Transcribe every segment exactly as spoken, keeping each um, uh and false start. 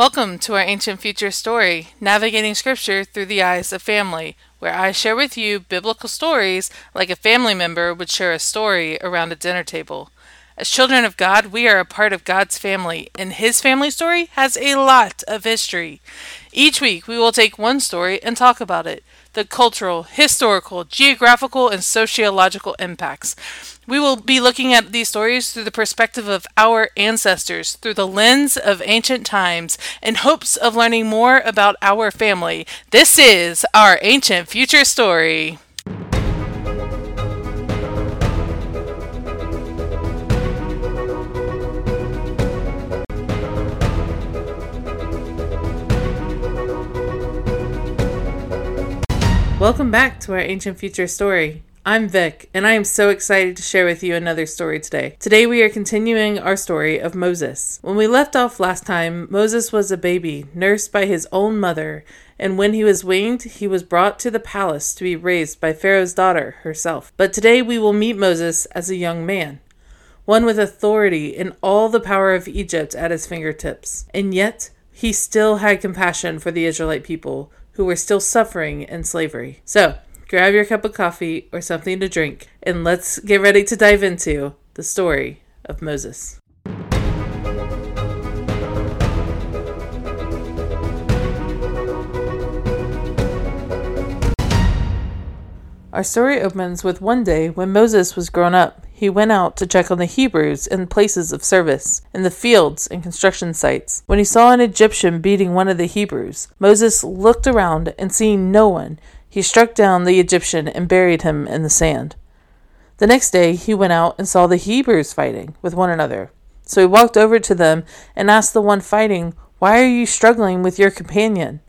Welcome to our Ancient Future Story, navigating scripture through the eyes of family, where I share with you biblical stories like a family member would share a story around a dinner table. As children of God, we are a part of God's family, and His family story has a lot of history. Each week, we will take one story and talk about it, the cultural, historical, geographical, and sociological impacts. We will be looking at these stories through the perspective of our ancestors, through the lens of ancient times, in hopes of learning more about our family. This is our Ancient Future Story. Welcome back to our Ancient Future Story. I'm Vic, and I am so excited to share with you another story today. Today we are continuing our story of Moses. When we left off last time, Moses was a baby, nursed by his own mother, and when he was weaned, he was brought to the palace to be raised by Pharaoh's daughter herself. But today we will meet Moses as a young man, one with authority and all the power of Egypt at his fingertips. And yet, he still had compassion for the Israelite people, who were still suffering in slavery. So, grab your cup of coffee or something to drink, and let's get ready to dive into the story of Moses. Our story opens with one day when Moses was grown up. He went out to check on the Hebrews in places of service, in the fields and construction sites. When he saw an Egyptian beating one of the Hebrews, Moses looked around and seeing no one, he struck down the Egyptian and buried him in the sand. The next day he went out and saw the Hebrews fighting with one another. So he walked over to them and asked the one fighting, "Why are you struggling with your companion?"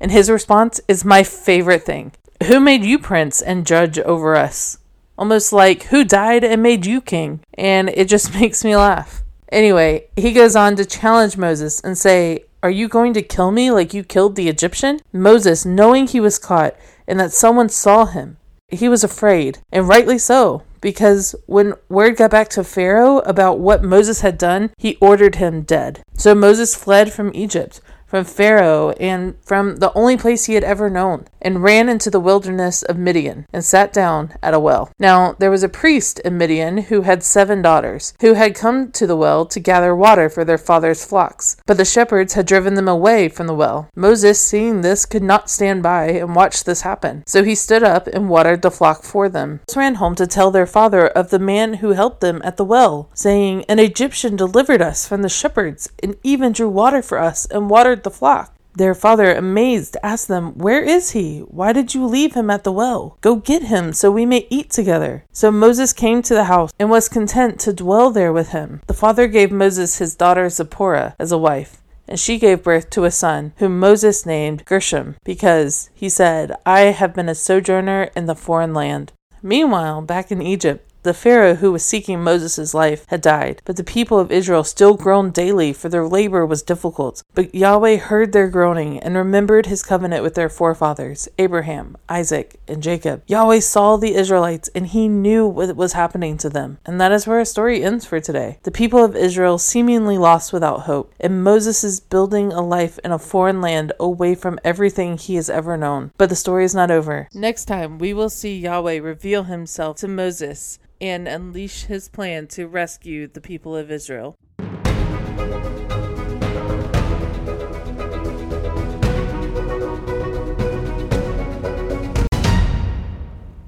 And his response is my favorite thing. "Who made you prince and judge over us?" Almost like, who died and made you king? And it just makes me laugh. Anyway, he goes on to challenge Moses and say, "Are you going to kill me like you killed the Egyptian?" Moses, knowing he was caught and that someone saw him, he was afraid, and rightly so, because when word got back to Pharaoh about what Moses had done, he ordered him dead. So Moses fled from Egypt, from Pharaoh, and from the only place he had ever known, and ran into the wilderness of Midian, and sat down at a well. Now there was a priest in Midian who had seven daughters, who had come to the well to gather water for their father's flocks, but the shepherds had driven them away from the well. Moses, seeing this, could not stand by and watch this happen, so he stood up and watered the flock for them. Moses ran home to tell their father of the man who helped them at the well, saying, "An Egyptian delivered us from the shepherds, and even drew water for us, and watered the flock." Their father, amazed, asked them, "Where is he? Why did you leave him at the well? Go get him so we may eat together." So Moses came to the house and was content to dwell there with him. The father gave Moses his daughter Zipporah as a wife, and she gave birth to a son, whom Moses named Gershom, because he said, "I have been a sojourner in the foreign land." Meanwhile, back in Egypt, the Pharaoh who was seeking Moses' life had died, but the people of Israel still groaned daily, for their labor was difficult. But Yahweh heard their groaning and remembered his covenant with their forefathers, Abraham, Isaac, and Jacob. Yahweh saw the Israelites, and he knew what was happening to them. And that is where our story ends for today. The people of Israel seemingly lost without hope, and Moses is building a life in a foreign land away from everything he has ever known. But the story is not over. Next time, we will see Yahweh reveal himself to Moses and unleash his plan to rescue the people of Israel.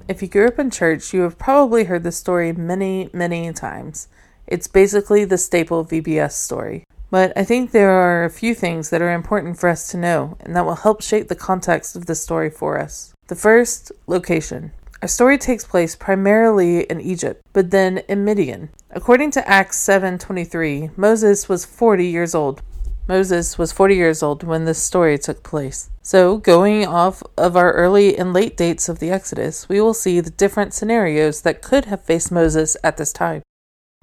If you grew up in church, you have probably heard this story many, many times. It's basically the staple V B S story. But I think there are a few things that are important for us to know, and that will help shape the context of this story for us. The first, location. Our story takes place primarily in Egypt, but then in Midian. According to Acts seven twenty-three, Moses was forty years old. Moses was forty years old when this story took place. So, going off of our early and late dates of the Exodus, we will see the different scenarios that could have faced Moses at this time.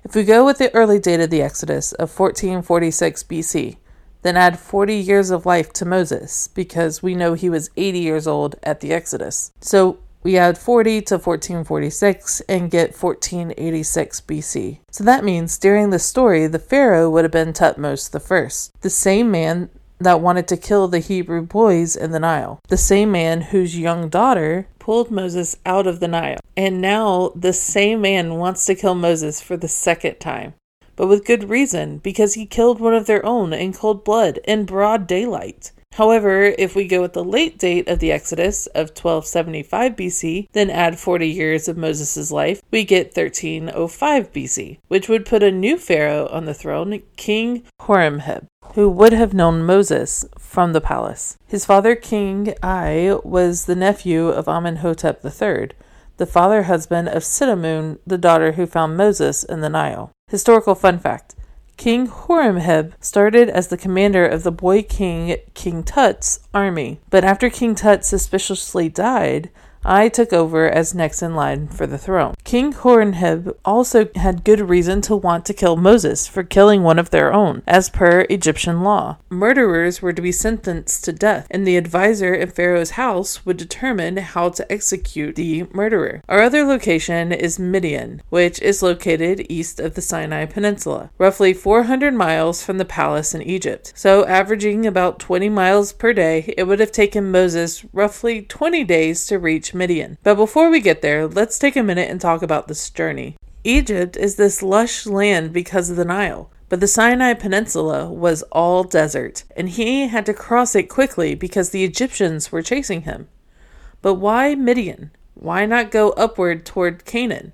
If we go with the early date of the Exodus of fourteen forty-six B C, then add forty years of life to Moses, because we know he was eighty years old at the Exodus. So, we add forty to fourteen forty-six and get fourteen eighty-six B C. So that means during this story, the Pharaoh would have been Thutmose the First, the same man that wanted to kill the Hebrew boys in the Nile, the same man whose young daughter pulled Moses out of the Nile. And now the same man wants to kill Moses for the second time, but with good reason, because he killed one of their own in cold blood, in broad daylight. However, if we go with the late date of the Exodus of twelve seventy-five B C, then add forty years of Moses' life, we get thirteen oh five B C, which would put a new pharaoh on the throne, King Horemheb, who would have known Moses from the palace. His father, King Ai, was the nephew of Amenhotep the third, the father-husband of Sitamun, the daughter who found Moses in the Nile. Historical fun fact. King Horemheb started as the commander of the boy king, King Tut's army, but after King Tut suspiciously died, Ai took over as next in line for the throne. King Horemheb also had good reason to want to kill Moses for killing one of their own, as per Egyptian law. Murderers were to be sentenced to death, and the advisor in Pharaoh's house would determine how to execute the murderer. Our other location is Midian, which is located east of the Sinai Peninsula, roughly four hundred miles from the palace in Egypt. So averaging about twenty miles per day, it would have taken Moses roughly twenty days to reach Midian. But before we get there, let's take a minute and talk about this journey. Egypt is this lush land because of the Nile, but the Sinai Peninsula was all desert, and he had to cross it quickly because the Egyptians were chasing him. But why Midian? Why not go upward toward Canaan?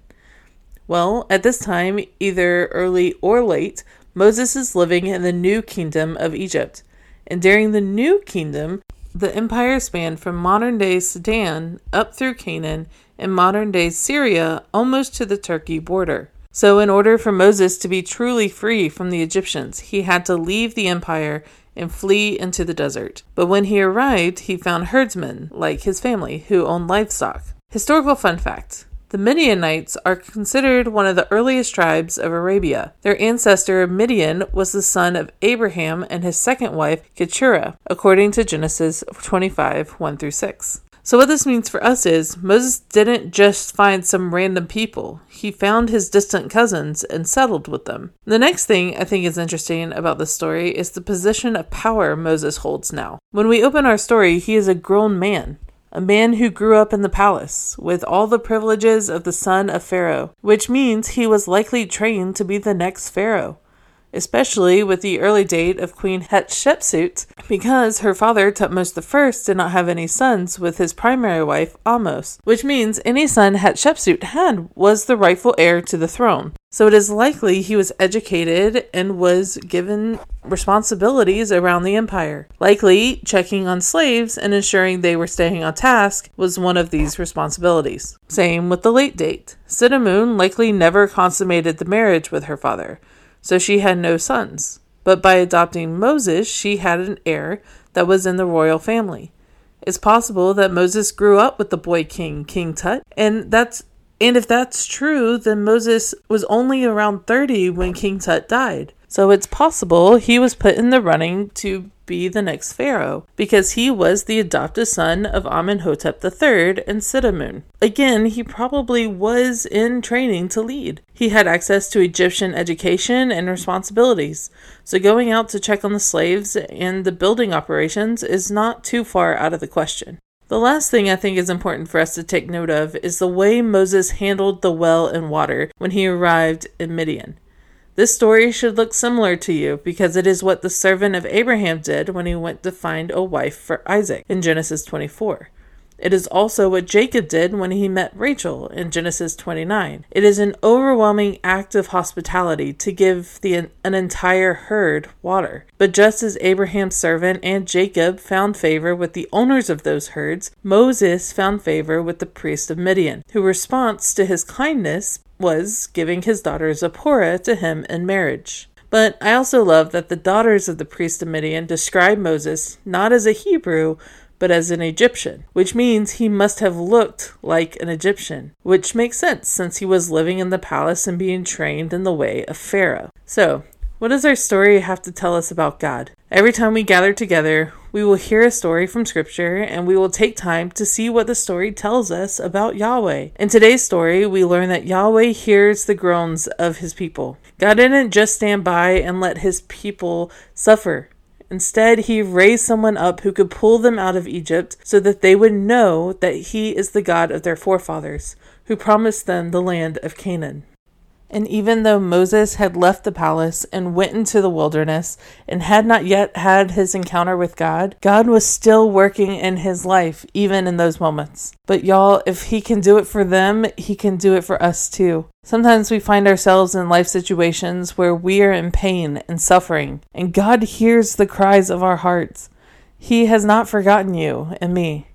Well, at this time, either early or late, Moses is living in the New Kingdom of Egypt, and during the New Kingdom, the empire spanned from modern-day Sudan up through Canaan and modern-day Syria almost to the Turkey border. So in order for Moses to be truly free from the Egyptians, he had to leave the empire and flee into the desert. But when he arrived, he found herdsmen, like his family, who owned livestock. Historical fun fact. The Midianites are considered one of the earliest tribes of Arabia. Their ancestor Midian was the son of Abraham and his second wife Keturah, according to Genesis twenty-five, one through six. So what this means for us is, Moses didn't just find some random people. He found his distant cousins and settled with them. The next thing I think is interesting about this story is the position of power Moses holds now. When we open our story, he is a grown man. A man who grew up in the palace, with all the privileges of the son of Pharaoh, which means he was likely trained to be the next Pharaoh, especially with the early date of Queen Hatshepsut, because her father, Thutmose the first, did not have any sons with his primary wife, Ahmose, which means any son Hatshepsut had was the rightful heir to the throne. So it is likely he was educated and was given responsibilities around the empire. Likely, checking on slaves and ensuring they were staying on task was one of these responsibilities. Same with the late date. Sitamun likely never consummated the marriage with her father, so she had no sons. But by adopting Moses, she had an heir that was in the royal family. It's possible that Moses grew up with the boy king, King Tut, and that's And if that's true, then Moses was only around thirty when King Tut died. So it's possible he was put in the running to be the next pharaoh, because he was the adopted son of Amenhotep the third and Sitamun. Again, he probably was in training to lead. He had access to Egyptian education and responsibilities, so going out to check on the slaves and the building operations is not too far out of the question. The last thing I think is important for us to take note of is the way Moses handled the well and water when he arrived in Midian. This story should look similar to you because it is what the servant of Abraham did when he went to find a wife for Isaac in Genesis twenty-four. It is also what Jacob did when he met Rachel in Genesis twenty-nine. It is an overwhelming act of hospitality to give the, an entire herd water. But just as Abraham's servant and Jacob found favor with the owners of those herds, Moses found favor with the priest of Midian, whose response to his kindness was giving his daughter Zipporah to him in marriage. But I also love that the daughters of the priest of Midian describe Moses not as a Hebrew, but as an Egyptian, which means he must have looked like an Egyptian, which makes sense since he was living in the palace and being trained in the way of Pharaoh. So, what does our story have to tell us about God? Every time we gather together, we will hear a story from Scripture, and we will take time to see what the story tells us about Yahweh. In today's story, we learn that Yahweh hears the groans of his people. God didn't just stand by and let his people suffer. Instead, he raised someone up who could pull them out of Egypt so that they would know that he is the God of their forefathers, who promised them the land of Canaan. And even though Moses had left the palace and went into the wilderness and had not yet had his encounter with God, God was still working in his life, even in those moments. But y'all, if he can do it for them, he can do it for us too. Sometimes we find ourselves in life situations where we are in pain and suffering, and God hears the cries of our hearts. He has not forgotten you and me.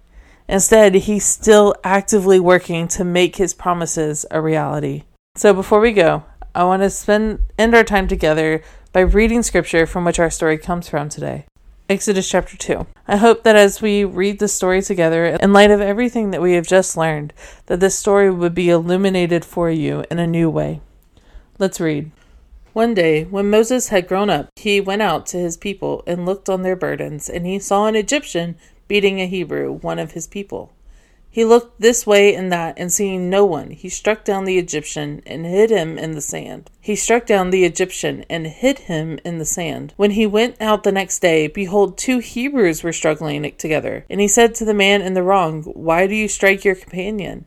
Instead, he's still actively working to make his promises a reality. So before we go, I want to spend end our time together by reading scripture from which our story comes from today. Exodus chapter two. I hope that as we read the story together, in light of everything that we have just learned, that this story would be illuminated for you in a new way. Let's read. One day, when Moses had grown up, he went out to his people and looked on their burdens, and he saw an Egyptian beating a Hebrew, one of his people. He looked this way and that, and seeing no one, he struck down the Egyptian and hid him in the sand. He struck down the Egyptian and hid him in the sand. When he went out the next day, behold, two Hebrews were struggling together. And he said to the man in the wrong, "Why do you strike your companion?"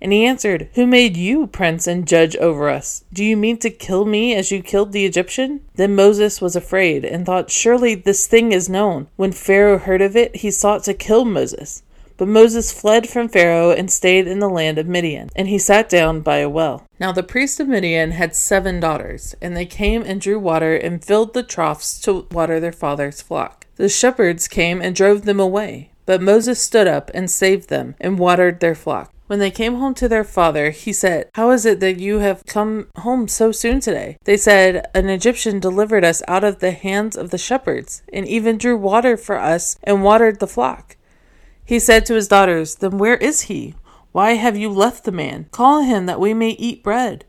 And he answered, "Who made you prince and judge over us? Do you mean to kill me as you killed the Egyptian?" Then Moses was afraid and thought, "Surely this thing is known." When Pharaoh heard of it, he sought to kill Moses. But Moses fled from Pharaoh and stayed in the land of Midian, and he sat down by a well. Now the priest of Midian had seven daughters, and they came and drew water and filled the troughs to water their father's flock. The shepherds came and drove them away, but Moses stood up and saved them and watered their flock. When they came home to their father, he said, "How is it that you have come home so soon today?" They said, "An Egyptian delivered us out of the hands of the shepherds, and even drew water for us and watered the flock." He said to his daughters, "Then where is he? Why have you left the man? Call him that we may eat bread."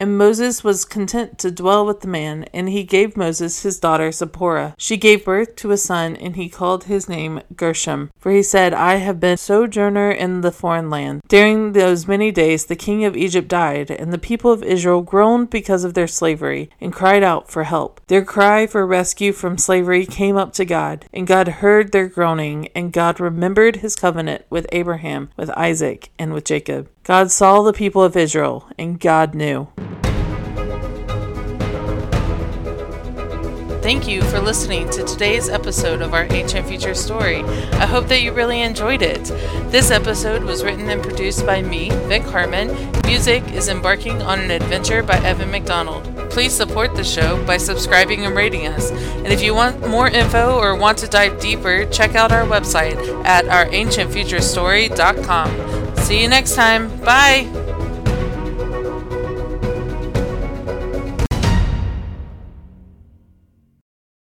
And Moses was content to dwell with the man, and he gave Moses his daughter Zipporah. She gave birth to a son, and he called his name Gershom, for he said, "I have been a sojourner in the foreign land." During those many days the king of Egypt died, and the people of Israel groaned because of their slavery, and cried out for help. Their cry for rescue from slavery came up to God, and God heard their groaning, and God remembered his covenant with Abraham, with Isaac, and with Jacob. God saw the people of Israel, and God knew. Thank you for listening to today's episode of Our Ancient Future Story. I hope that you really enjoyed it. This episode was written and produced by me, Vic Harman. Music is Embarking on an Adventure by Evan McDonald. Please support the show by subscribing and rating us. And if you want more info or want to dive deeper, check out our website at our ancient future story dot com. See you next time. Bye!